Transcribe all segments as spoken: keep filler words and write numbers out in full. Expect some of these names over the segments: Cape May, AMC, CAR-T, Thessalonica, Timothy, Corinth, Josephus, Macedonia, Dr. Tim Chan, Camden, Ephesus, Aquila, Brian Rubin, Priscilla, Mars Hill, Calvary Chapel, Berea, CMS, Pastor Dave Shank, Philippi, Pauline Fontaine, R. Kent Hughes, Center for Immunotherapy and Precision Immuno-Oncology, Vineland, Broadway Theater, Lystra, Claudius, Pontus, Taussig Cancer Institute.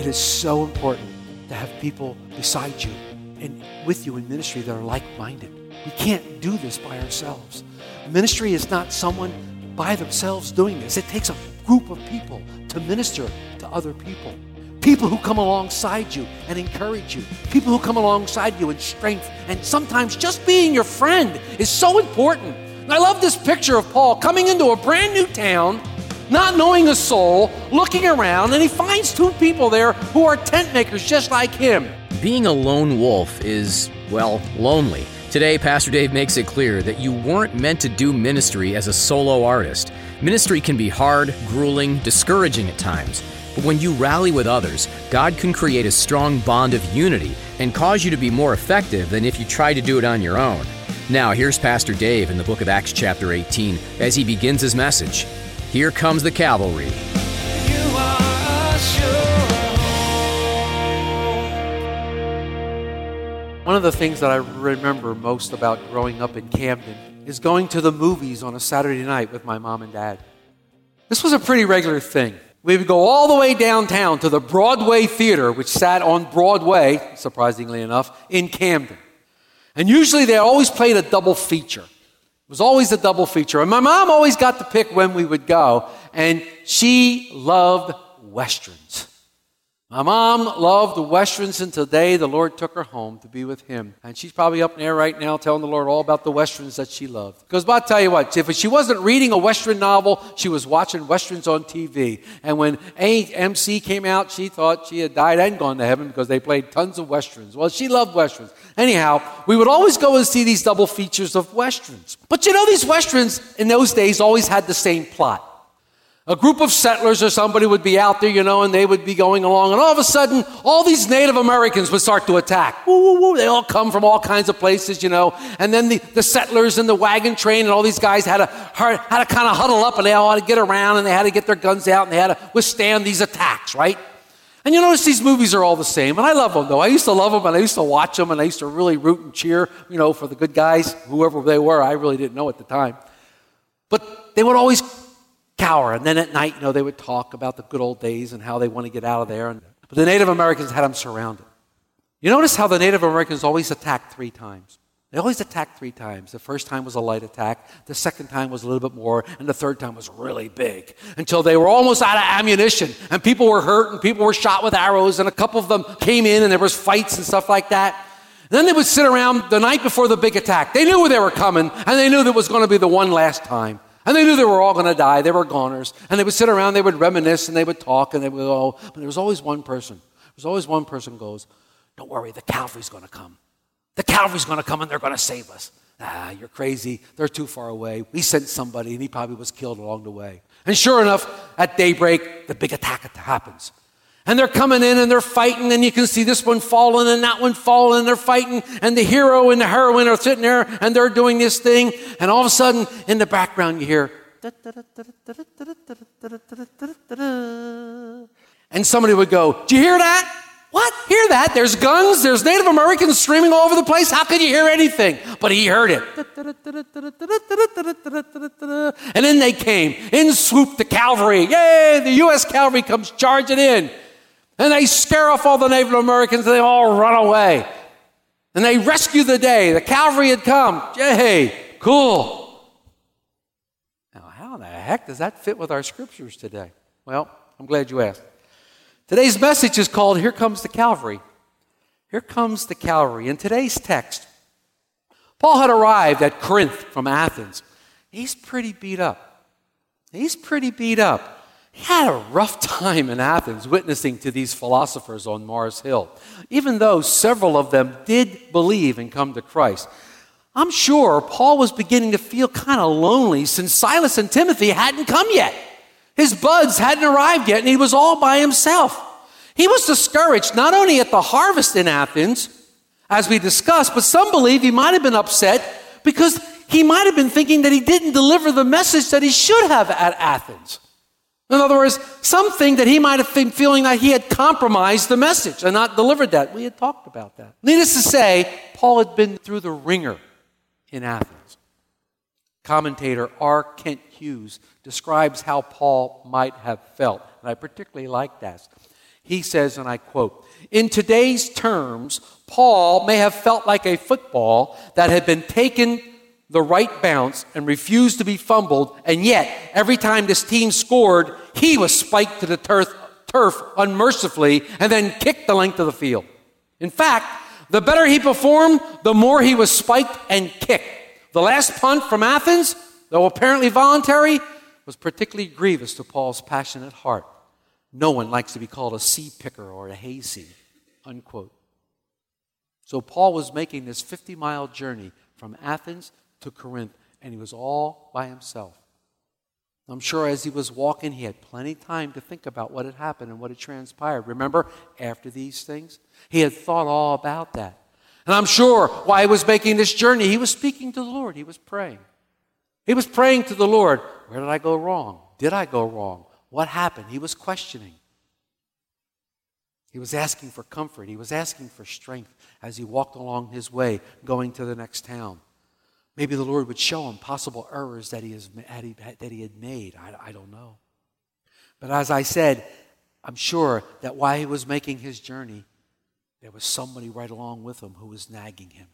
It is so important to have people beside you and with you in ministry that are like-minded. We can't do this by ourselves. Ministry is not someone by themselves doing this. It takes a group of people to minister to other people. People who come alongside you and encourage you. People who come alongside you in strength. And sometimes just being your friend is so important. And I love this picture of Paul coming into a brand new town, not knowing a soul, looking around, and he finds two people there who are tent makers just like him. Being a lone wolf is, well, lonely. Today, Pastor Dave makes it clear that you weren't meant to do ministry as a solo artist. Ministry can be hard, grueling, discouraging at times. But when you rally with others, God can create a strong bond of unity and cause you to be more effective than if you tried to do it on your own. Now, here's Pastor Dave in the book of Acts chapter eighteen as he begins his message. Here comes the cavalry. You are a sure hope. One of the things that I remember most about growing up in Camden is going to the movies on a Saturday night with my mom and dad. This was a pretty regular thing. We would go all the way downtown to the Broadway Theater, which sat on Broadway, surprisingly enough, in Camden. And usually they always played a double feature. It was always a double feature. And my mom always got to pick when we would go. And she loved Westerns. My mom loved the Westerns, and today the Lord took her home to be with him. And she's probably up in there right now telling the Lord all about the Westerns that she loved. Because I'll tell you what, if she wasn't reading a Western novel, she was watching Westerns on T V. And when A M C came out, she thought she had died and gone to heaven because they played tons of Westerns. Well, she loved Westerns. Anyhow, we would always go and see these double features of Westerns. But you know, these Westerns in those days always had the same plot. A group of settlers or somebody would be out there, you know, and they would be going along. And all of a sudden, all these Native Americans would start to attack. Woo, woo, woo. They all come from all kinds of places, you know. And then the, the settlers and the wagon train and all these guys had to, had to kind of huddle up, and they all had to get around, and they had to get their guns out, and they had to withstand these attacks, right? And you notice these movies are all the same, and I love them, though. I used to love them, and I used to watch them, and I used to really root and cheer, you know, for the good guys, whoever they were. I really didn't know at the time. But they would always cower, and then at night, you know, they would talk about the good old days and how they want to get out of there. And, but the Native Americans had them surrounded. You notice how the Native Americans always attacked three times. They always attacked three times. The first time was a light attack. The second time was a little bit more. And the third time was really big until they were almost out of ammunition. And people were hurt and people were shot with arrows. And a couple of them came in and there was fights and stuff like that. And then they would sit around the night before the big attack. They knew where they were coming. And they knew that it was going to be the one last time. And they knew they were all going to die. They were goners. And they would sit around. They would reminisce and they would talk. And they would go. But there was always one person. There was always one person who goes, don't worry, the cavalry's going to come. The cavalry's going to come and they're going to save us. Ah, you're crazy. They're too far away. We sent somebody and he probably was killed along the way. And sure enough, at daybreak, the big attack happens. And they're coming in and they're fighting and you can see this one falling and that one falling and they're fighting and the hero and the heroine are sitting there and they're doing this thing. And all of a sudden, in the background, you hear. And somebody would go, do you hear that? What? Hear that? There's guns. There's Native Americans screaming all over the place. How could you hear anything? But he heard it. And in they came. In swooped the cavalry. Yay! The U S cavalry comes charging in. And they scare off all the Native Americans and they all run away. And they rescue the day. The cavalry had come. Yay! Cool. Now, how in the heck does that fit with our scriptures today? Well, I'm glad you asked. Today's message is called, Here Comes the Cavalry. Here comes the cavalry. In today's text, Paul had arrived at Corinth from Athens. He's pretty beat up. He's pretty beat up. He had a rough time in Athens witnessing to these philosophers on Mars Hill, even though several of them did believe and come to Christ. I'm sure Paul was beginning to feel kind of lonely since Silas and Timothy hadn't come yet. His buds hadn't arrived yet, and he was all by himself. He was discouraged not only at the harvest in Athens, as we discussed, but some believe he might have been upset because he might have been thinking that he didn't deliver the message that he should have at Athens. In other words, something that he might have been feeling that he had compromised the message and not delivered that. We had talked about that. Needless to say, Paul had been through the ringer in Athens. Commentator R. Kent Hughes describes how Paul might have felt, and I particularly like that. He says, and I quote, "In today's terms, Paul may have felt like a football that had been taken the right bounce and refused to be fumbled, and yet every time this team scored, he was spiked to the turf, turf unmercifully and then kicked the length of the field. In fact, the better he performed, the more he was spiked and kicked. The last punt from Athens, though apparently voluntary, was particularly grievous to Paul's passionate heart. No one likes to be called a sea picker or a hayseed," unquote. So Paul was making this fifty-mile journey from Athens to Corinth, and he was all by himself. I'm sure as he was walking, he had plenty of time to think about what had happened and what had transpired. Remember, after these things, he had thought all about that. And I'm sure while he was making this journey, he was speaking to the Lord. He was praying. He was praying to the Lord, where did I go wrong? Did I go wrong? What happened? He was questioning. He was asking for comfort. He was asking for strength as he walked along his way, going to the next town. Maybe the Lord would show him possible errors that he, has, that he had made. I, I don't know. But as I said, I'm sure that while he was making his journey, there was somebody right along with him who was nagging him.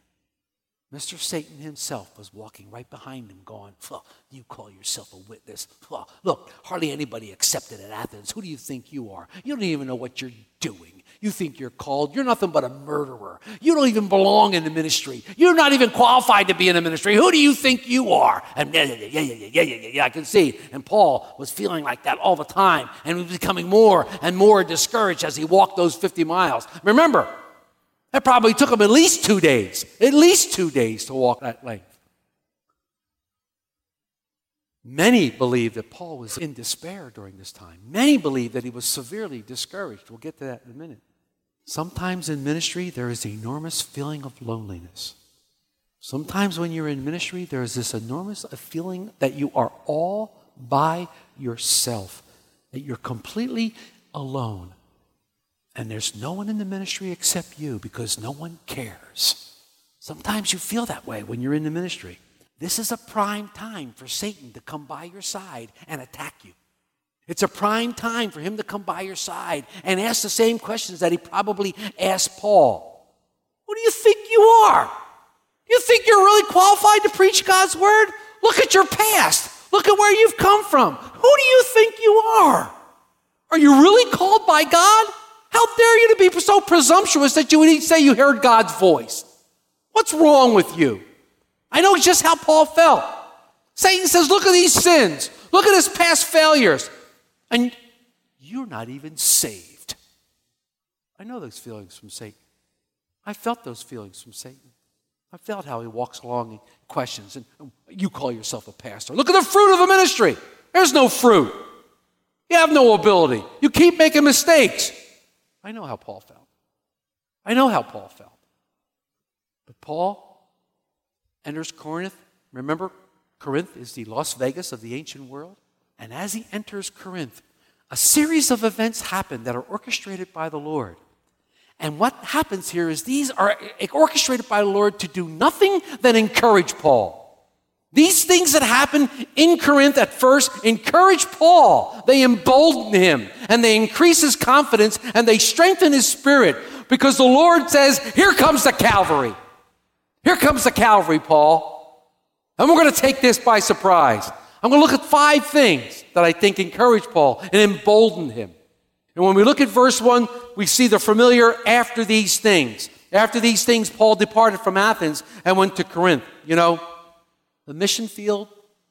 Mister Satan himself was walking right behind him going, "Well, you call yourself a witness. Well, look, hardly anybody accepted at Athens. Who do you think you are? You don't even know what you're doing. You think you're called. You're nothing but a murderer. You don't even belong in the ministry. You're not even qualified to be in the ministry. Who do you think you are?" And yeah, yeah, yeah, yeah, yeah, yeah, yeah, I can see. And Paul was feeling like that all the time and was becoming more and more discouraged as he walked those fifty miles. Remember, that probably took him at least two days, at least two days to walk that length. Many believe that Paul was in despair during this time. Many believe that he was severely discouraged. We'll get to that in a minute. Sometimes in ministry, there is an enormous feeling of loneliness. Sometimes when you're in ministry, there is this enormous feeling that you are all by yourself, that you're completely alone. And there's no one in the ministry except you because no one cares. Sometimes you feel that way when you're in the ministry. This is a prime time for Satan to come by your side and attack you. It's a prime time for him to come by your side and ask the same questions that he probably asked Paul. Who do you think you are? You think you're really qualified to preach God's word? Look at your past. Look at where you've come from. Who do you think you are? Are you really called by God? How dare you to be so presumptuous that you would even say you heard God's voice? What's wrong with you? I know just how Paul felt. Satan says, look at these sins. Look at his past failures. And you're not even saved. I know those feelings from Satan. I felt those feelings from Satan. I felt how he walks along and questions. And you call yourself a pastor. Look at the fruit of the ministry. There's no fruit. You have no ability. You keep making mistakes. I know how Paul felt. I know how Paul felt. But Paul enters Corinth. Remember, Corinth is the Las Vegas of the ancient world. And as he enters Corinth, a series of events happen that are orchestrated by the Lord. And what happens here is these are orchestrated by the Lord to do nothing than encourage Paul. These things that happen in Corinth at first encourage Paul. They embolden him, and they increase his confidence, and they strengthen his spirit, because the Lord says, here comes the Calvary. Here comes the Calvary, Paul. And we're going to take this by surprise. I'm going to look at five things that I think encourage Paul and embolden him. And when we look at verse one, we see the familiar after these things. After these things, Paul departed from Athens and went to Corinth. You know, the mission field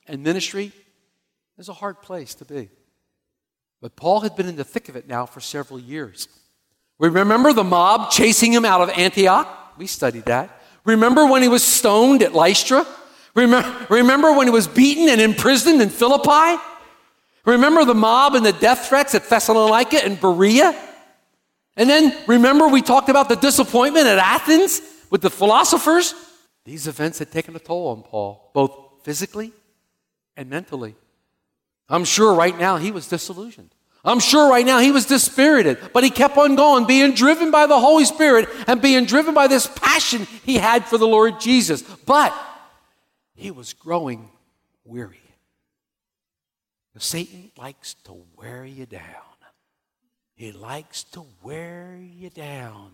and ministry is a hard place to be. But Paul had been in the thick of it now for several years. We remember the mob chasing him out of Antioch. We studied that. Remember when he was stoned at Lystra? Remember, remember when he was beaten and imprisoned in Philippi? Remember the mob and the death threats at Thessalonica and Berea? And then remember we talked about the disappointment at Athens with the philosophers? These events had taken a toll on Paul, both physically and mentally. I'm sure right now he was disillusioned. I'm sure right now he was dispirited, but he kept on going, being driven by the Holy Spirit and being driven by this passion he had for the Lord Jesus. But he was growing weary. Satan likes to wear you down. He likes to wear you down.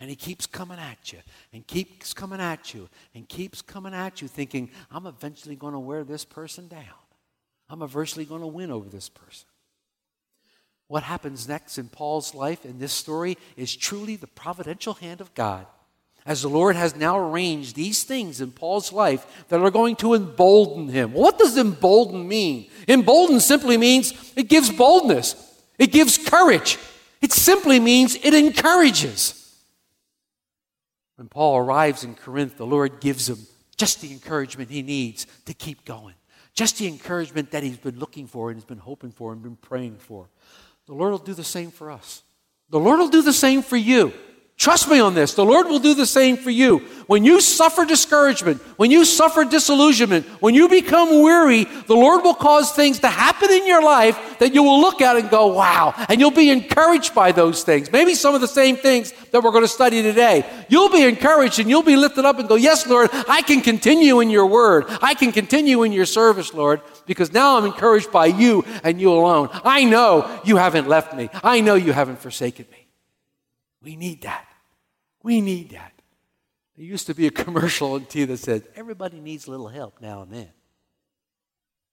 And he keeps coming at you and keeps coming at you and keeps coming at you thinking, I'm eventually going to wear this person down. I'm eventually going to win over this person. What happens next in Paul's life in this story is truly the providential hand of God, as the Lord has now arranged these things in Paul's life that are going to embolden him. What does embolden mean? Embolden simply means it gives boldness. It gives courage. It simply means it encourages. When Paul arrives in Corinth, the Lord gives him just the encouragement he needs to keep going, just the encouragement that he's been looking for and has been hoping for and been praying for. The Lord will do the same for us. The Lord will do the same for you. Trust me on this. The Lord will do the same for you. When you suffer discouragement, when you suffer disillusionment, when you become weary, the Lord will cause things to happen in your life that you will look at and go, wow, and you'll be encouraged by those things. Maybe some of the same things that we're going to study today. You'll be encouraged and you'll be lifted up and go, yes, Lord, I can continue in your word. I can continue in your service, Lord, because now I'm encouraged by you and you alone. I know you haven't left me. I know you haven't forsaken me. We need that. We need that. There used to be a commercial on T V that said, everybody needs a little help now and then.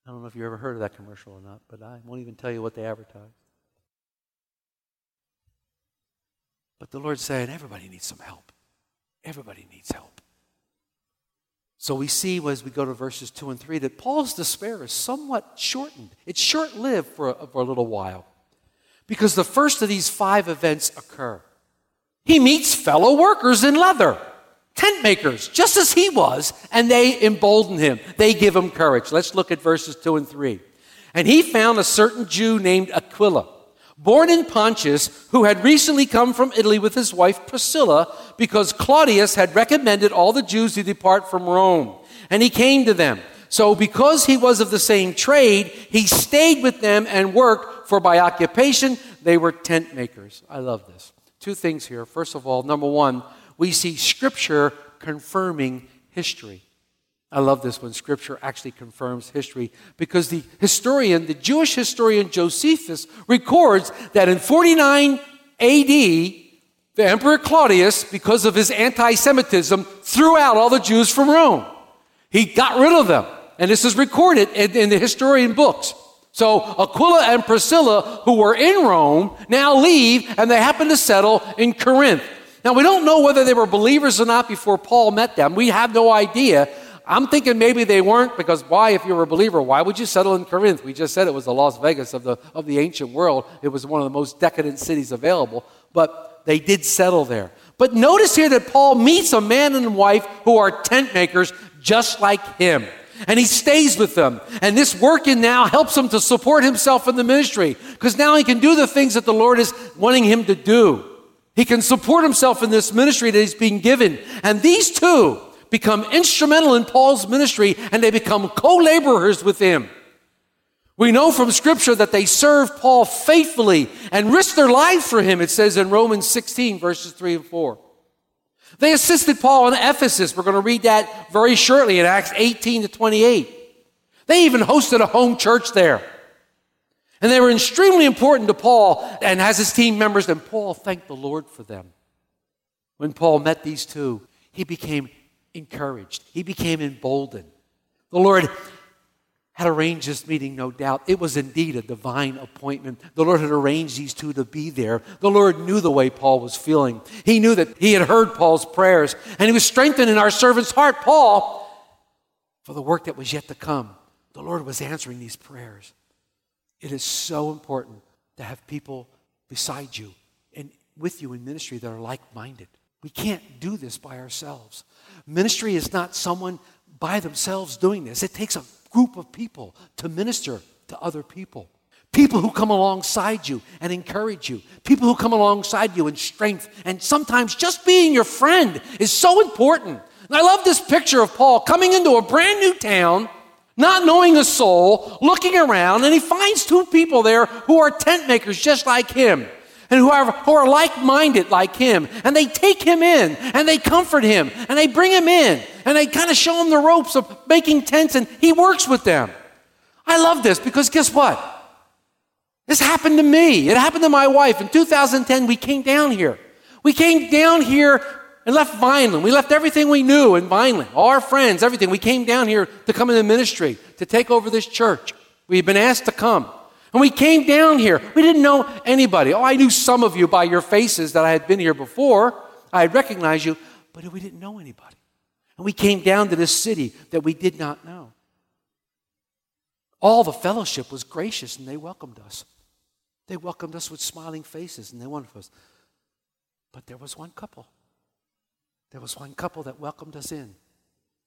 I don't know if you ever heard of that commercial or not, but I won't even tell you what they advertised. But the Lord's saying, everybody needs some help. Everybody needs help. So we see as we go to verses two and three that Paul's despair is somewhat shortened. It's short-lived for a, for a little while because the first of these five events occur. He meets fellow workers in leather, tent makers, just as he was, and they embolden him. They give him courage. Let's look at verses two and three. And he found a certain Jew named Aquila, born in Pontus, who had recently come from Italy with his wife Priscilla, because Claudius had recommended all the Jews to depart from Rome. And he came to them. So because he was of the same trade, he stayed with them and worked, for by occupation they were tent makers. I love this. Two things here. First of all, number one, we see Scripture confirming history. I love this when Scripture actually confirms history because the historian, the Jewish historian Josephus, records that in forty-nine A D, the Emperor Claudius, because of his anti-Semitism, threw out all the Jews from Rome. He got rid of them. And this is recorded in, in the historian books. So Aquila and Priscilla, who were in Rome, now leave, and they happen to settle in Corinth. Now, we don't know whether they were believers or not before Paul met them. We have no idea. I'm thinking maybe they weren't, because why, if you were a believer, why would you settle in Corinth? We just said it was the Las Vegas of the, of the ancient world. It was one of the most decadent cities available, but they did settle there. But notice here that Paul meets a man and wife who are tent makers just like him. And he stays with them. And this working now helps him to support himself in the ministry because now he can do the things that the Lord is wanting him to do. He can support himself in this ministry that he's being given. And these two become instrumental in Paul's ministry and they become co-laborers with him. We know from Scripture that they served Paul faithfully and risked their lives for him, it says in Romans sixteen, verses three and four. They assisted Paul in Ephesus. We're going to read that very shortly in Acts eighteen to twenty-eight. They even hosted a home church there. And they were extremely important to Paul and as his team members, and Paul thanked the Lord for them. When Paul met these two, he became encouraged. He became emboldened. The Lord had arranged this meeting, no doubt. It was indeed a divine appointment. The Lord had arranged these two to be there. The Lord knew the way Paul was feeling. He knew that he had heard Paul's prayers, and he was strengthening our servant's heart, Paul, for the work that was yet to come. The Lord was answering these prayers. It is so important to have people beside you and with you in ministry that are like-minded. We can't do this by ourselves. Ministry is not someone by themselves doing this. It takes a group of people to minister to other people. People who come alongside you and encourage you. People who come alongside you in strength. And sometimes just being your friend is so important. And I love this picture of Paul coming into a brand new town, not knowing a soul, looking around, and he finds two people there who are tent makers just like him, and who are, who are like-minded like him. And they take him in, and they comfort him, and they bring him in, and they kind of show him the ropes of making tents, and he works with them. I love this because guess what? This happened to me. It happened to my wife. In two thousand ten, we came down here. We came down here and left Vineland. We left everything we knew in Vineland, all our friends, everything. We came down here to come into ministry, to take over this church. We had been asked to come. And we came down here. We didn't know anybody. Oh, I knew some of you by your faces that I had been here before. I had recognized you, but we didn't know anybody. And we came down to this city that we did not know. All the fellowship was gracious, and they welcomed us. They welcomed us with smiling faces, and they wanted us. But there was one couple. There was one couple that welcomed us in.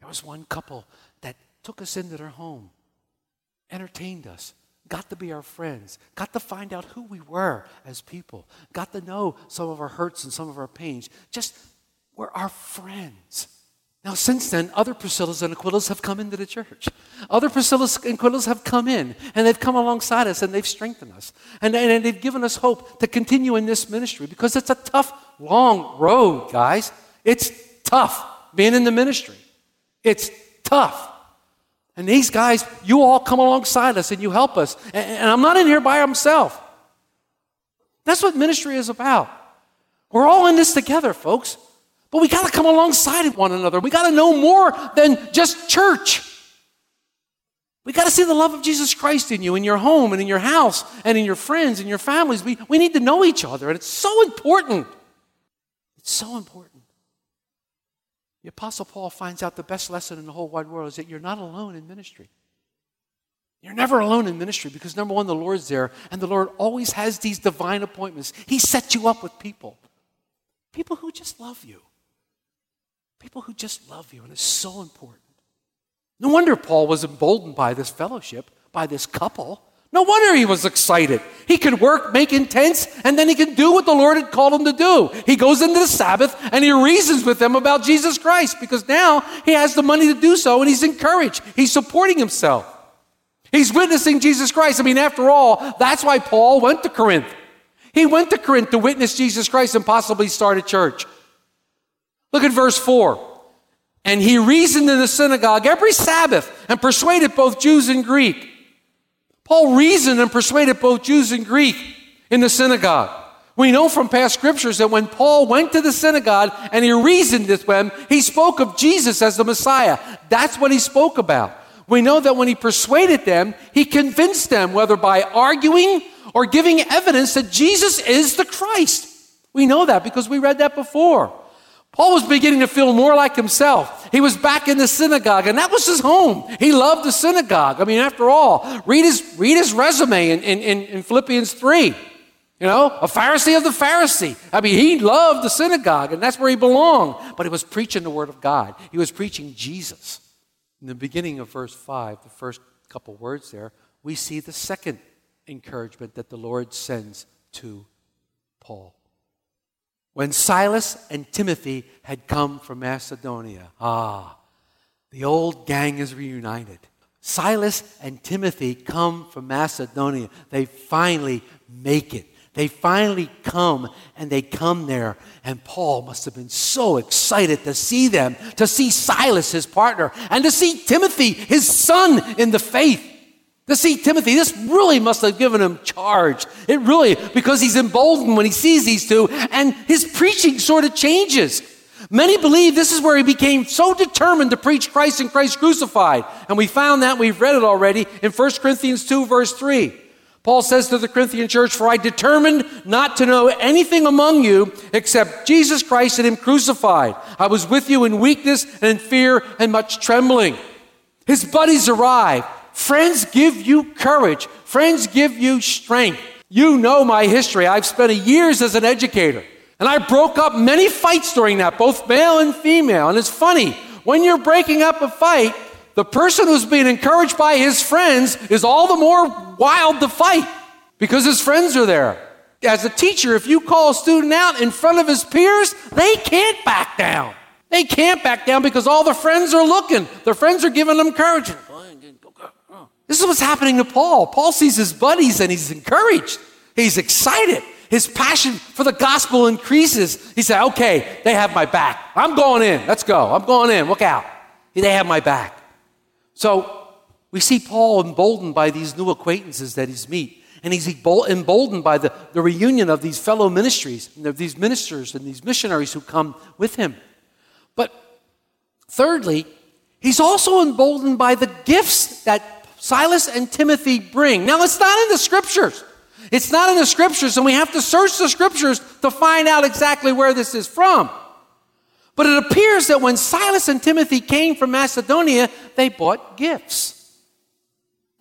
There was one couple that took us into their home, entertained us, got to be our friends, got to find out who we were as people, got to know some of our hurts and some of our pains. Just were our friends. Now, since then, other Priscillas and Aquilas have come into the church. Other Priscillas and Aquilas have come in, and they've come alongside us, and they've strengthened us. And, and, and they've given us hope to continue in this ministry because it's a tough, long road, guys. It's tough being in the ministry. It's tough. And these guys, you all come alongside us and you help us. And I'm not in here by myself. That's what ministry is about. We're all in this together, folks. But we got to come alongside one another. We got to know more than just church. We got to see the love of Jesus Christ in you, in your home and in your house and in your friends and your families. We, we need to know each other, and it's so important. It's so important. The Apostle Paul finds out the best lesson in the whole wide world is that you're not alone in ministry. You're never alone in ministry because, number one, the Lord's there, and the Lord always has these divine appointments. He sets you up with people, people who just love you, people who just love you, and it's so important. No wonder Paul was emboldened by this fellowship, by this couple. No wonder he was excited. He could work, make intents, and then he could do what the Lord had called him to do. He goes into the Sabbath, and he reasons with them about Jesus Christ because now he has the money to do so, and he's encouraged. He's supporting himself. He's witnessing Jesus Christ. I mean, after all, that's why Paul went to Corinth. He went to Corinth to witness Jesus Christ and possibly start a church. Look at verse four. And he reasoned in the synagogue every Sabbath and persuaded both Jews and Greeks. Paul reasoned and persuaded both Jews and Greek in the synagogue. We know from past scriptures that when Paul went to the synagogue and he reasoned with them, he spoke of Jesus as the Messiah. That's what he spoke about. We know that when he persuaded them, he convinced them, whether by arguing or giving evidence that Jesus is the Christ. We know that because we read that before. Paul was beginning to feel more like himself. He was back in the synagogue, and that was his home. He loved the synagogue. I mean, after all, read his, read his resume in, in, in Philippians three. You know, a Pharisee of the Pharisee. I mean, he loved the synagogue, and that's where he belonged. But he was preaching the Word of God. He was preaching Jesus. In the beginning of verse five, the first couple words there, we see the second encouragement that the Lord sends to Paul. When Silas and Timothy had come from Macedonia, ah, the old gang is reunited. Silas and Timothy come from Macedonia. They finally make it. They finally come, and they come there. And Paul must have been so excited to see them, to see Silas, his partner, and to see Timothy, his son in the faith. To see Timothy, this really must have given him charge. It really, because he's emboldened when he sees these two, and his preaching sort of changes. Many believe this is where he became so determined to preach Christ and Christ crucified. And we found that, we've read it already, in First Corinthians two, verse three. Paul says to the Corinthian church, "For I determined not to know anything among you except Jesus Christ and him crucified. I was with you in weakness and in fear and much trembling." His buddies arrived. Friends give you courage. Friends give you strength. You know my history. I've spent years as an educator. And I broke up many fights during that, both male and female. And it's funny, when you're breaking up a fight, the person who's being encouraged by his friends is all the more wild to fight because his friends are there. As a teacher, if you call a student out in front of his peers, they can't back down. They can't back down because all their friends are looking. Their friends are giving them courage. This is what's happening to Paul. Paul sees his buddies and he's encouraged. He's excited. His passion for the gospel increases. He said, okay, they have my back. I'm going in. Let's go. I'm going in. Look out. They have my back. So we see Paul emboldened by these new acquaintances that he's meet. And he's emboldened by the, the reunion of these fellow ministries, and of these ministers and these missionaries who come with him. But thirdly, he's also emboldened by the gifts that Silas and Timothy bring. Now, it's not in the Scriptures. It's not in the Scriptures, and we have to search the Scriptures to find out exactly where this is from. But it appears that when Silas and Timothy came from Macedonia, they brought gifts.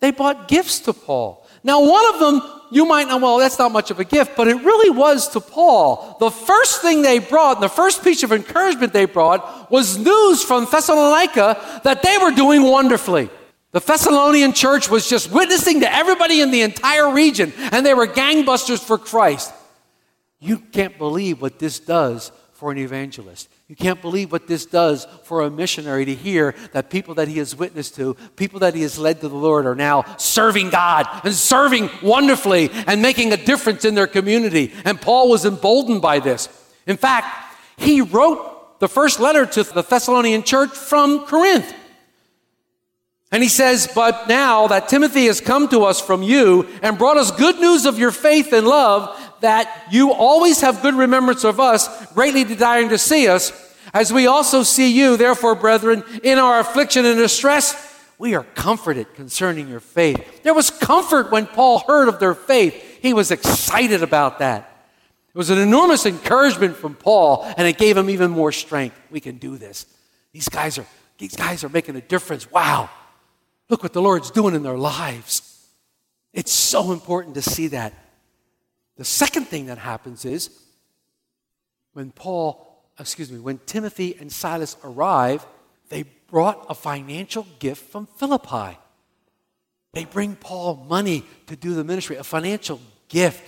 They brought gifts to Paul. Now, one of them, you might know, well, that's not much of a gift, but it really was to Paul. The first thing they brought, the first piece of encouragement they brought, was news from Thessalonica that they were doing wonderfully. The Thessalonian church was just witnessing to everybody in the entire region, and they were gangbusters for Christ. You can't believe what this does for an evangelist. You can't believe what this does for a missionary to hear that people that he has witnessed to, people that he has led to the Lord, are now serving God and serving wonderfully and making a difference in their community. And Paul was emboldened by this. In fact, he wrote the first letter to the Thessalonian church from Corinth. And he says, but now that Timothy has come to us from you and brought us good news of your faith and love, that you always have good remembrance of us, greatly desiring to see us, as we also see you, therefore, brethren, in our affliction and distress, we are comforted concerning your faith. There was comfort when Paul heard of their faith. He was excited about that. It was an enormous encouragement from Paul, and it gave him even more strength. We can do this. These guys are, these guys are making a difference. Wow. Look what the Lord's doing in their lives. It's so important to see that. The second thing that happens is when Paul, excuse me, when Timothy and Silas arrive, they brought a financial gift from Philippi. They bring Paul money to do the ministry, a financial gift.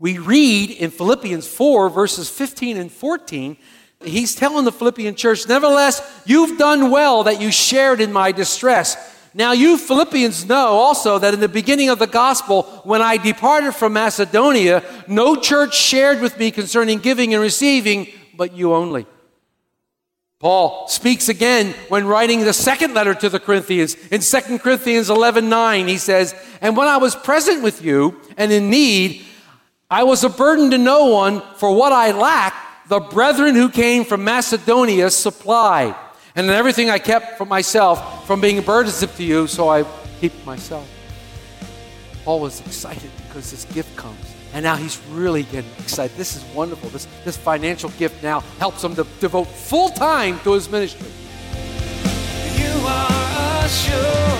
We read in Philippians four, verses fifteen and fourteen, he's telling the Philippian church, nevertheless, you've done well that you shared in my distress. Now you Philippians know also that in the beginning of the gospel, when I departed from Macedonia, no church shared with me concerning giving and receiving, but you only. Paul speaks again when writing the second letter to the Corinthians. In Second Corinthians eleven nine, he says, and when I was present with you and in need, I was a burden to no one, for what I lacked, the brethren who came from Macedonia supplied. And then everything I kept for myself from being burdensome to you, so I keep myself. Paul was excited because this gift comes. And now he's really getting excited. This is wonderful. This, this financial gift now helps him to devote full time to his ministry. You are a sure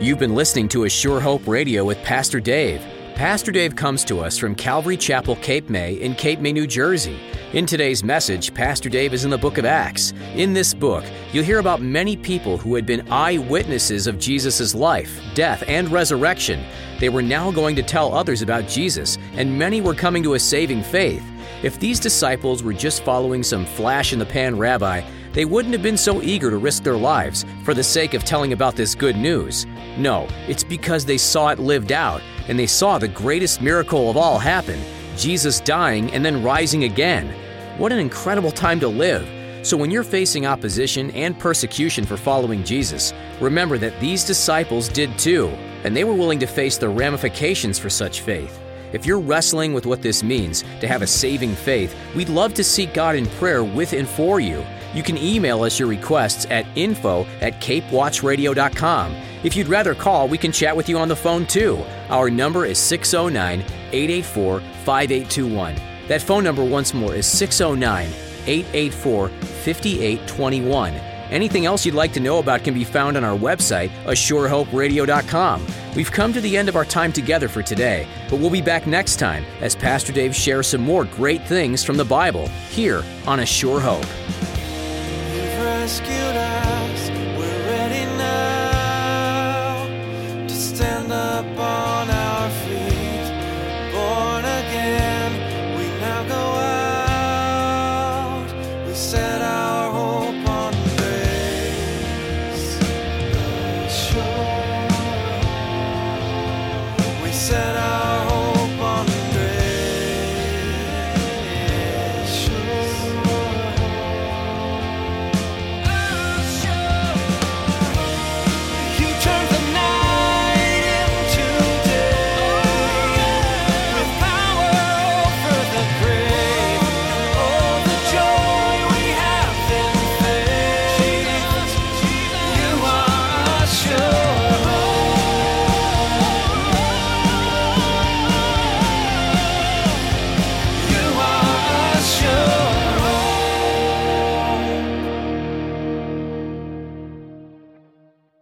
hope. You've been listening to A Sure Hope Radio with Pastor Dave. Pastor Dave comes to us from Calvary Chapel, Cape May in Cape May, New Jersey. In today's message, Pastor Dave is in the book of Acts. In this book, you'll hear about many people who had been eyewitnesses of Jesus' life, death, and resurrection. They were now going to tell others about Jesus, and many were coming to a saving faith. If these disciples were just following some flash-in-the-pan rabbi, they wouldn't have been so eager to risk their lives for the sake of telling about this good news. No, it's because they saw it lived out, and they saw the greatest miracle of all happen, Jesus dying and then rising again. What an incredible time to live. So when you're facing opposition and persecution for following Jesus, remember that these disciples did too, and they were willing to face the ramifications for such faith. If you're wrestling with what this means to have a saving faith, we'd love to seek God in prayer with and for you. You can email us your requests at info at capewatchradio dot com. If you'd rather call, we can chat with you on the phone too. Our number is six oh nine, eight eight four, five eight two one. That phone number once more is six oh nine, eight eight four, five eight two one. Anything else you'd like to know about can be found on our website, assure hope radio dot com. We've come to the end of our time together for today, but we'll be back next time as Pastor Dave shares some more great things from the Bible here on A Sure Hope.